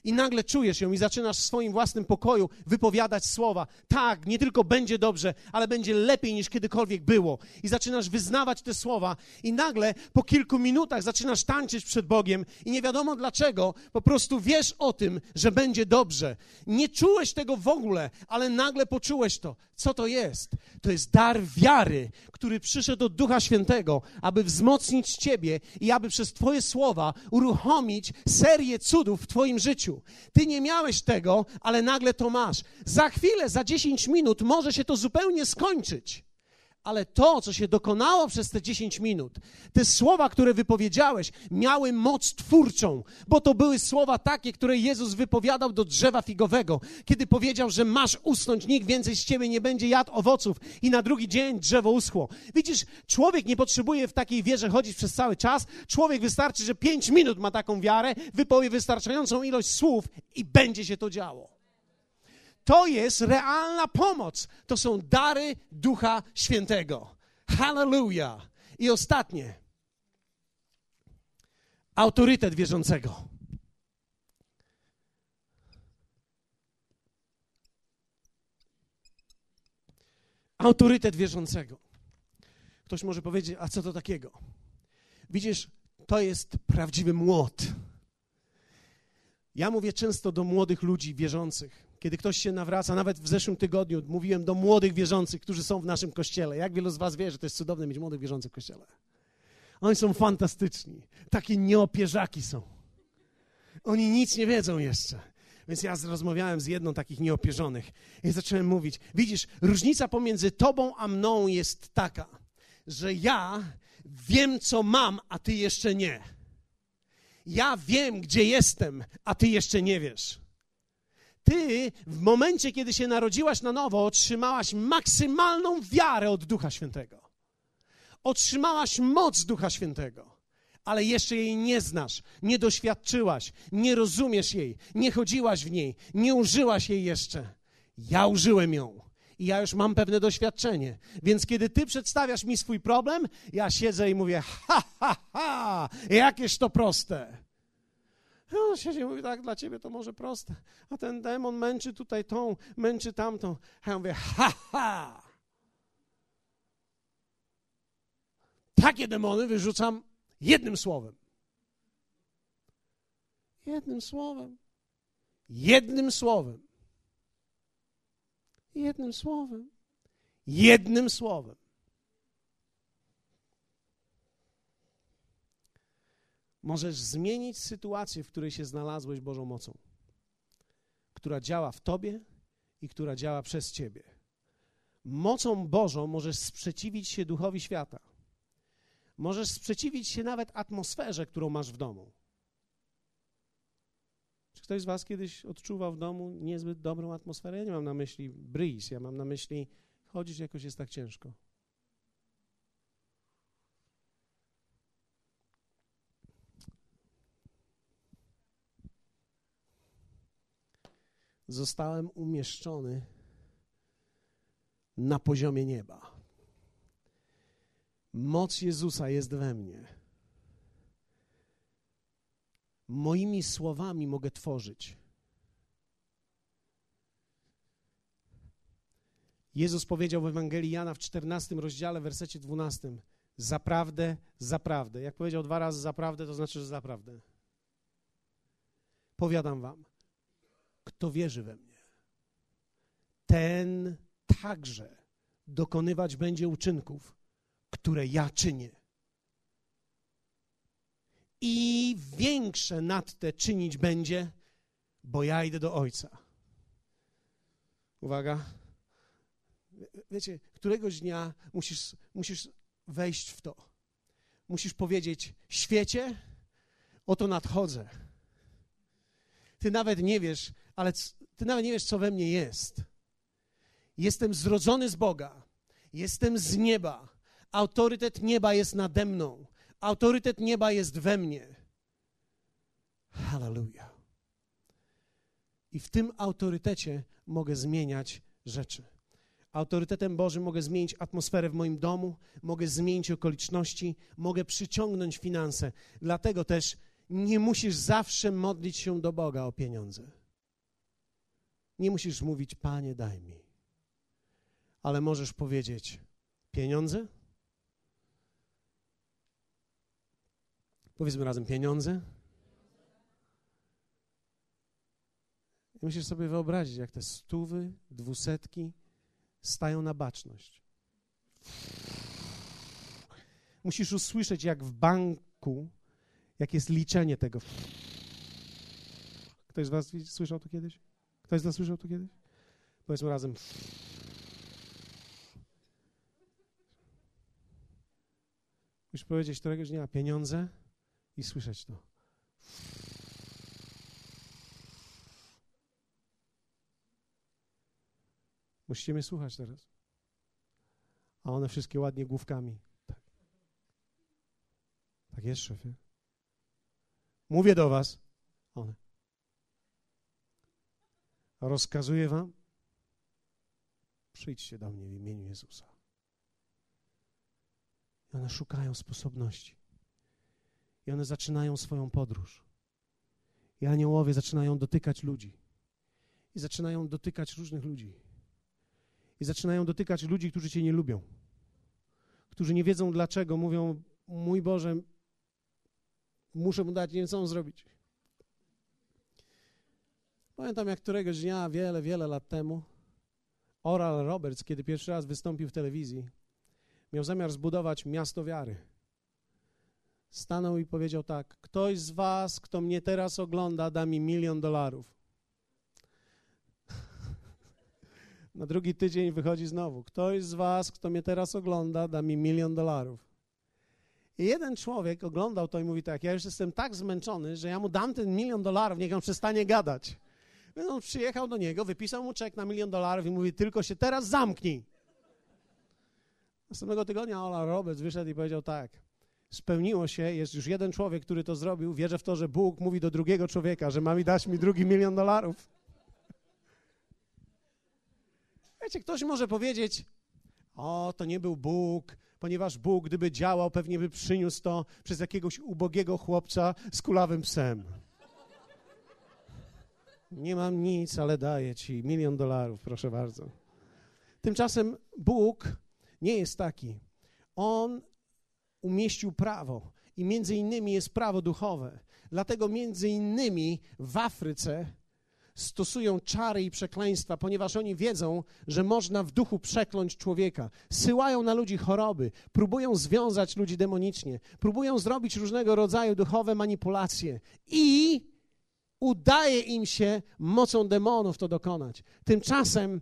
I nagle czujesz ją i zaczynasz w swoim własnym pokoju wypowiadać słowa. Tak, nie tylko będzie dobrze, ale będzie lepiej niż kiedykolwiek było. I zaczynasz wyznawać te słowa i nagle po kilku minutach zaczynasz tańczyć przed Bogiem i nie wiadomo dlaczego, po prostu wiesz o tym, że będzie dobrze. Nie czułeś tego w ogóle, ale nagle poczułeś to. Co to jest? To jest dar wiary, który przyszedł od Ducha Świętego, aby wzmocnić ciebie i aby przez twoje słowa uruchomić serię cudów w twoim życiu. Ty nie miałeś tego, ale nagle to masz. Za chwilę, za 10 minut może się to zupełnie skończyć. Ale to, co się dokonało przez te 10 minut, te słowa, które wypowiedziałeś, miały moc twórczą, bo to były słowa takie, które Jezus wypowiadał do drzewa figowego, kiedy powiedział, że masz usnąć, nikt więcej z ciebie nie będzie jadł owoców i na drugi dzień drzewo uschło. Widzisz, człowiek nie potrzebuje w takiej wierze chodzić przez cały czas, człowiek wystarczy, że 5 minut ma taką wiarę, wypowie wystarczającą ilość słów i będzie się to działo. To jest realna pomoc. To są dary Ducha Świętego. Hallelujah. I ostatnie. Autorytet wierzącego. Autorytet wierzącego. Ktoś może powiedzieć, a co to takiego? Widzisz, to jest prawdziwy młot. Ja mówię często do młodych ludzi wierzących. Kiedy ktoś się nawraca, nawet w zeszłym tygodniu mówiłem do młodych wierzących, którzy są w naszym kościele. Jak wielu z was wie, że to jest cudowne mieć młodych wierzących w kościele? Oni są fantastyczni. Takie nieopierzaki są. Oni nic nie wiedzą jeszcze. Więc ja rozmawiałem z jedną takich nieopierzonych i zacząłem mówić. Widzisz, różnica pomiędzy tobą a mną jest taka, że ja wiem, co mam, a ty jeszcze nie. Ja wiem, gdzie jestem, a ty jeszcze nie wiesz. Ty w momencie, kiedy się narodziłaś na nowo, otrzymałaś maksymalną wiarę od Ducha Świętego. Otrzymałaś moc Ducha Świętego, ale jeszcze jej nie znasz, nie doświadczyłaś, nie rozumiesz jej, nie chodziłaś w niej, nie użyłaś jej jeszcze. Ja użyłem ją i ja już mam pewne doświadczenie, więc kiedy ty przedstawiasz mi swój problem, ja siedzę i mówię, jakież to proste. On siedzi i mówi, tak, dla ciebie to może proste, a ten demon męczy tutaj tą, męczy tamtą. A ja mówię, Takie demony wyrzucam jednym słowem. Jednym słowem. Jednym słowem. Jednym słowem. Jednym słowem. Możesz zmienić sytuację, w której się znalazłeś Bożą mocą, która działa w tobie i która działa przez ciebie. Mocą Bożą możesz sprzeciwić się duchowi świata. Możesz sprzeciwić się nawet atmosferze, którą masz w domu. Czy ktoś z was kiedyś odczuwał w domu niezbyt dobrą atmosferę? Ja nie mam na myśli bris, ja mam na myśli chodzić jakoś jest tak ciężko. Zostałem umieszczony na poziomie nieba. Moc Jezusa jest we mnie. Moimi słowami mogę tworzyć. Jezus powiedział w Ewangelii Jana w 14 rozdziale, w wersecie 12, zaprawdę, zaprawdę. Jak powiedział 2 razy zaprawdę, to znaczy, że zaprawdę. Powiadam wam, kto wierzy we mnie, ten także dokonywać będzie uczynków, które ja czynię. I większe nad te czynić będzie, bo ja idę do Ojca. Uwaga. Wiecie, któregoś dnia musisz wejść w to. Musisz powiedzieć, świecie, oto nadchodzę. Ty nawet nie wiesz, ale ty nawet nie wiesz, co we mnie jest. Jestem zrodzony z Boga. Jestem z nieba. Autorytet nieba jest nade mną. Autorytet nieba jest we mnie. Halleluja. I w tym autorytecie mogę zmieniać rzeczy. Autorytetem Bożym mogę zmienić atmosferę w moim domu, mogę zmienić okoliczności, mogę przyciągnąć finanse. Dlatego też nie musisz zawsze modlić się do Boga o pieniądze. Nie musisz mówić, Panie, daj mi. Ale możesz powiedzieć, pieniądze? Powiedzmy razem, pieniądze? I musisz sobie wyobrazić, jak te 100, 200 stają na baczność. Musisz usłyszeć, jak w banku, jak jest liczenie tego. Ktoś z was słyszał to kiedyś? Ktoś z nas słyszał to kiedyś? Powiedzmy razem. Musisz powiedzieć któregoś dnia pieniądze i słyszeć to. Musicie mnie słuchać teraz. A one wszystkie ładnie główkami. Tak, tak jest, szefie. Mówię do was. One. Rozkazuję wam. Przyjdźcie do mnie w imieniu Jezusa. I one szukają sposobności. I one zaczynają swoją podróż. I aniołowie zaczynają dotykać ludzi. I zaczynają dotykać różnych ludzi. I zaczynają dotykać ludzi, którzy cię nie lubią. Którzy nie wiedzą dlaczego. Mówią, mój Boże, muszę mu dać, nie wiem, co mam zrobić. Pamiętam, jak któregoś dnia, wiele lat temu, Oral Roberts, kiedy pierwszy raz wystąpił w telewizji, miał zamiar zbudować miasto wiary. Stanął i powiedział tak, ktoś z was, kto mnie teraz ogląda, da mi $1 000 000. Na drugi tydzień wychodzi znowu. Ktoś z was, kto mnie teraz ogląda, da mi $1 000 000. I jeden człowiek oglądał to i mówi tak, ja już jestem tak zmęczony, że ja mu dam ten $1 000 000, niech on przestanie gadać. Więc on przyjechał do niego, wypisał mu czek na $1 000 000 i mówi, tylko się teraz zamknij. Następnego tygodnia Ola Roberts wyszedł i powiedział tak, spełniło się, jest już jeden człowiek, który to zrobił, wierzę w to, że Bóg mówi do drugiego człowieka, że ma mi dać mi drugi $1 000 000. Wiecie, ktoś może powiedzieć, o, to nie był Bóg, ponieważ Bóg, gdyby działał, pewnie by przyniósł to przez jakiegoś ubogiego chłopca z kulawym psem. Nie mam nic, ale daję ci $1 000 000, proszę bardzo. Tymczasem Bóg nie jest taki. On umieścił prawo i między innymi jest prawo duchowe. Dlatego między innymi w Afryce stosują czary i przekleństwa, ponieważ oni wiedzą, że można w duchu przekląć człowieka. Syłają na ludzi choroby, próbują związać ludzi demonicznie, próbują zrobić różnego rodzaju duchowe manipulacje i udaje im się mocą demonów to dokonać. Tymczasem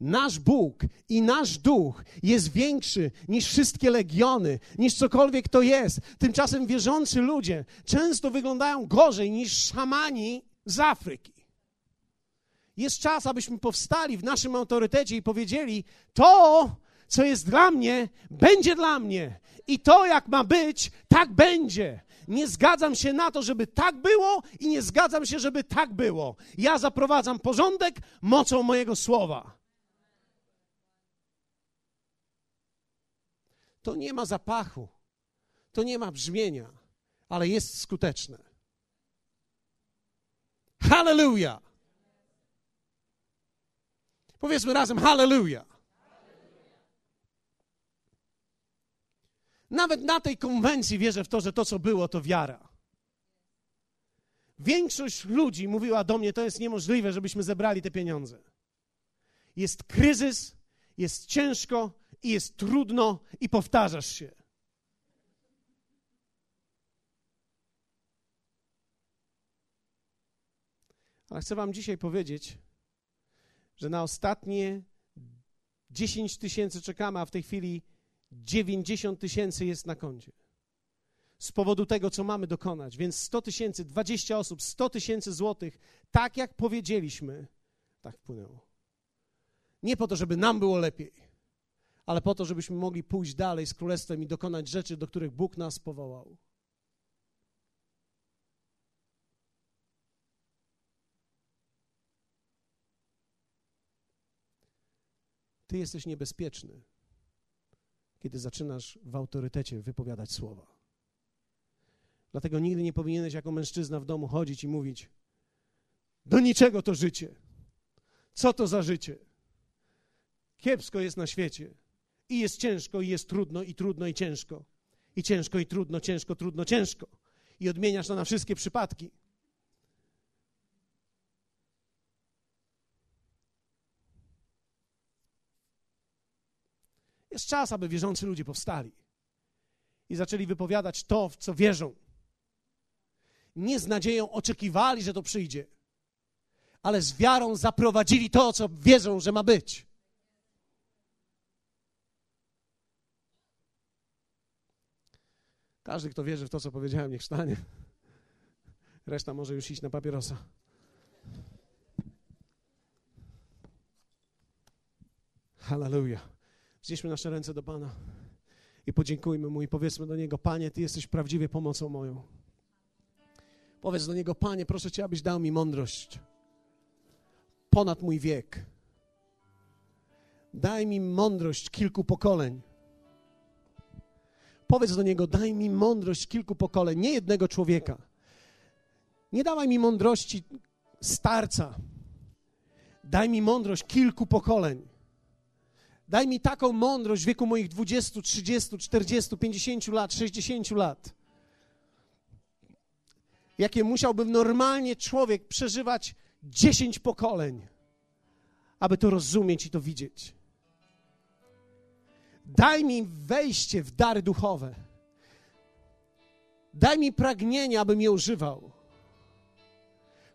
nasz Bóg i nasz duch jest większy niż wszystkie legiony, niż cokolwiek to jest. Tymczasem wierzący ludzie często wyglądają gorzej niż szamani z Afryki. Jest czas, abyśmy powstali w naszym autorytecie i powiedzieli, to, co jest dla mnie, będzie dla mnie. I to, jak ma być, tak będzie. Nie zgadzam się na to, żeby tak było i nie zgadzam się, żeby tak było. Ja zaprowadzam porządek mocą mojego słowa. to nie ma zapachu, to nie ma brzmienia, ale jest skuteczne. Halleluja! Powiedzmy razem halleluja! Nawet na tej konwencji wierzę w to, że to, co było, to wiara. Większość ludzi mówiła do mnie, to jest niemożliwe, żebyśmy zebrali te pieniądze. Jest kryzys, jest ciężko i jest trudno i powtarzasz się. Ale chcę wam dzisiaj powiedzieć, że na ostatnie 10 tysięcy czekamy, a w tej chwili 90 tysięcy jest na koncie. Z powodu tego, co mamy dokonać. Więc 100 tysięcy, 20 osób, 100 tysięcy złotych, tak jak powiedzieliśmy, tak wpłynęło. Nie po to, żeby nam było lepiej, ale po to, żebyśmy mogli pójść dalej z Królestwem i dokonać rzeczy, do których Bóg nas powołał. Ty jesteś niebezpieczny, kiedy zaczynasz w autorytecie wypowiadać słowa. Dlatego nigdy nie powinieneś jako mężczyzna w domu chodzić i mówić: do niczego to życie. Co to za życie? Kiepsko jest na świecie. I jest ciężko, i jest trudno, i trudno, i ciężko. I ciężko, i trudno, ciężko, trudno, ciężko. I odmieniasz to na wszystkie przypadki. Jest czas, aby wierzący ludzie powstali i zaczęli wypowiadać to, w co wierzą. Nie z nadzieją oczekiwali, że to przyjdzie, ale z wiarą zaprowadzili to, co wierzą, że ma być. Każdy, kto wierzy w to, co powiedziałem, niech stanie. Reszta może już iść na papierosa. Halleluja. Wznieśmy nasze ręce do Pana i podziękujmy Mu i powiedzmy do Niego: Panie, Ty jesteś prawdziwie pomocą moją. Powiedz do Niego: Panie, proszę Cię, abyś dał mi mądrość ponad mój wiek. Daj mi mądrość kilku pokoleń. Powiedz do Niego: daj mi mądrość kilku pokoleń, nie jednego człowieka. Nie dawaj mi mądrości starca. Daj mi mądrość kilku pokoleń. Daj mi taką mądrość w wieku moich 20, 30, 40, 50 lat, 60 lat. Jakie musiałby normalnie człowiek przeżywać 10 pokoleń, aby to rozumieć i to widzieć. Daj mi wejście w dary duchowe. Daj mi pragnienie, abym je używał.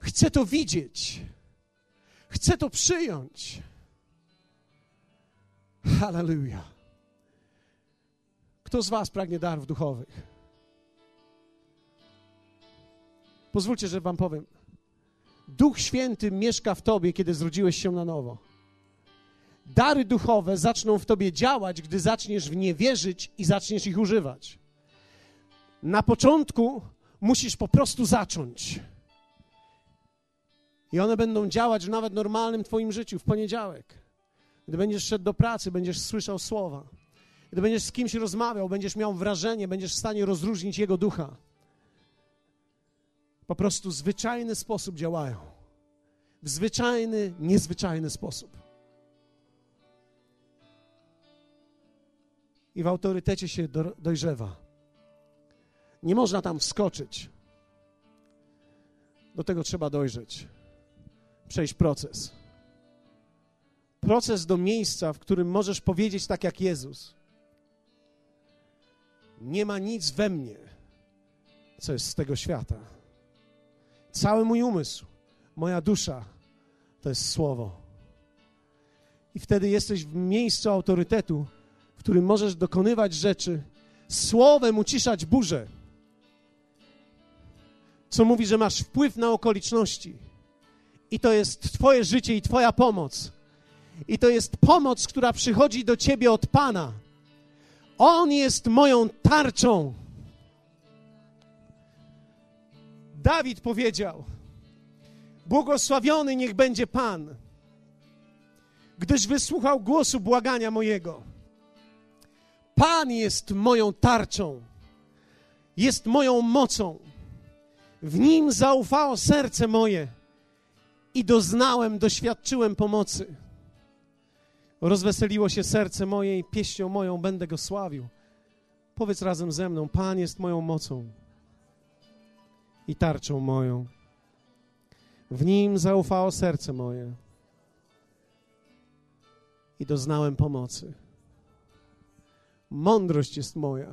Chcę to widzieć. Chcę to przyjąć. Halleluja. Kto z was pragnie darów duchowych? Pozwólcie, że wam powiem. Duch Święty mieszka w tobie, kiedy zrodziłeś się na nowo. Dary duchowe zaczną w tobie działać, gdy zaczniesz w nie wierzyć i zaczniesz ich używać. Na początku musisz po prostu zacząć. I one będą działać w nawet normalnym twoim życiu, w poniedziałek. Gdy będziesz szedł do pracy, będziesz słyszał słowa. Gdy będziesz z kimś rozmawiał, będziesz miał wrażenie, będziesz w stanie rozróżnić jego ducha. Po prostu w zwyczajny sposób działają. W zwyczajny, niezwyczajny sposób. I w autorytecie się dojrzewa. Nie można tam wskoczyć. Do tego trzeba dojrzeć. Przejść proces. Proces do miejsca, w którym możesz powiedzieć tak jak Jezus: nie ma nic we mnie, co jest z tego świata. Cały mój umysł, moja dusza, to jest Słowo. I wtedy jesteś w miejscu autorytetu, w którym możesz dokonywać rzeczy, Słowem uciszać burzę, co mówi, że masz wpływ na okoliczności. I to jest twoje życie i twoja pomoc. I to jest pomoc, która przychodzi do ciebie od Pana. On jest moją tarczą. Dawid powiedział: błogosławiony niech będzie Pan, gdyż wysłuchał głosu błagania mojego. Pan jest moją tarczą, jest moją mocą. W Nim zaufało serce moje i doświadczyłem pomocy. Rozweseliło się serce moje i pieścią moją będę Go sławił. Powiedz razem ze mną, Pan jest moją mocą i tarczą moją. W Nim zaufało serce moje i doznałem pomocy. Mądrość jest moja.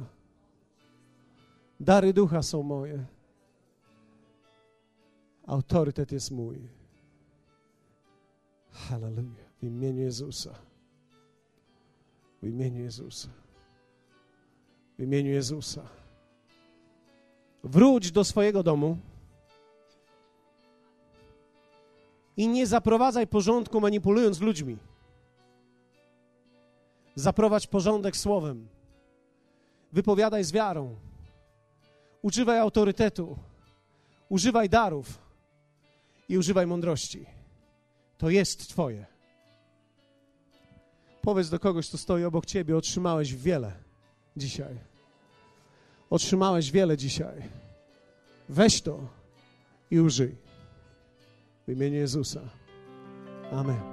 Dary ducha są moje. Autorytet jest mój. Halleluja. W imieniu Jezusa. W imieniu Jezusa. W imieniu Jezusa. Wróć do swojego domu i nie zaprowadzaj porządku, manipulując ludźmi. Zaprowadź porządek słowem. Wypowiadaj z wiarą. Używaj autorytetu. Używaj darów. I używaj mądrości. To jest Twoje. Powiedz do kogoś, kto stoi obok Ciebie, otrzymałeś wiele dzisiaj. Otrzymałeś wiele dzisiaj. Weź to i użyj. W imieniu Jezusa. Amen.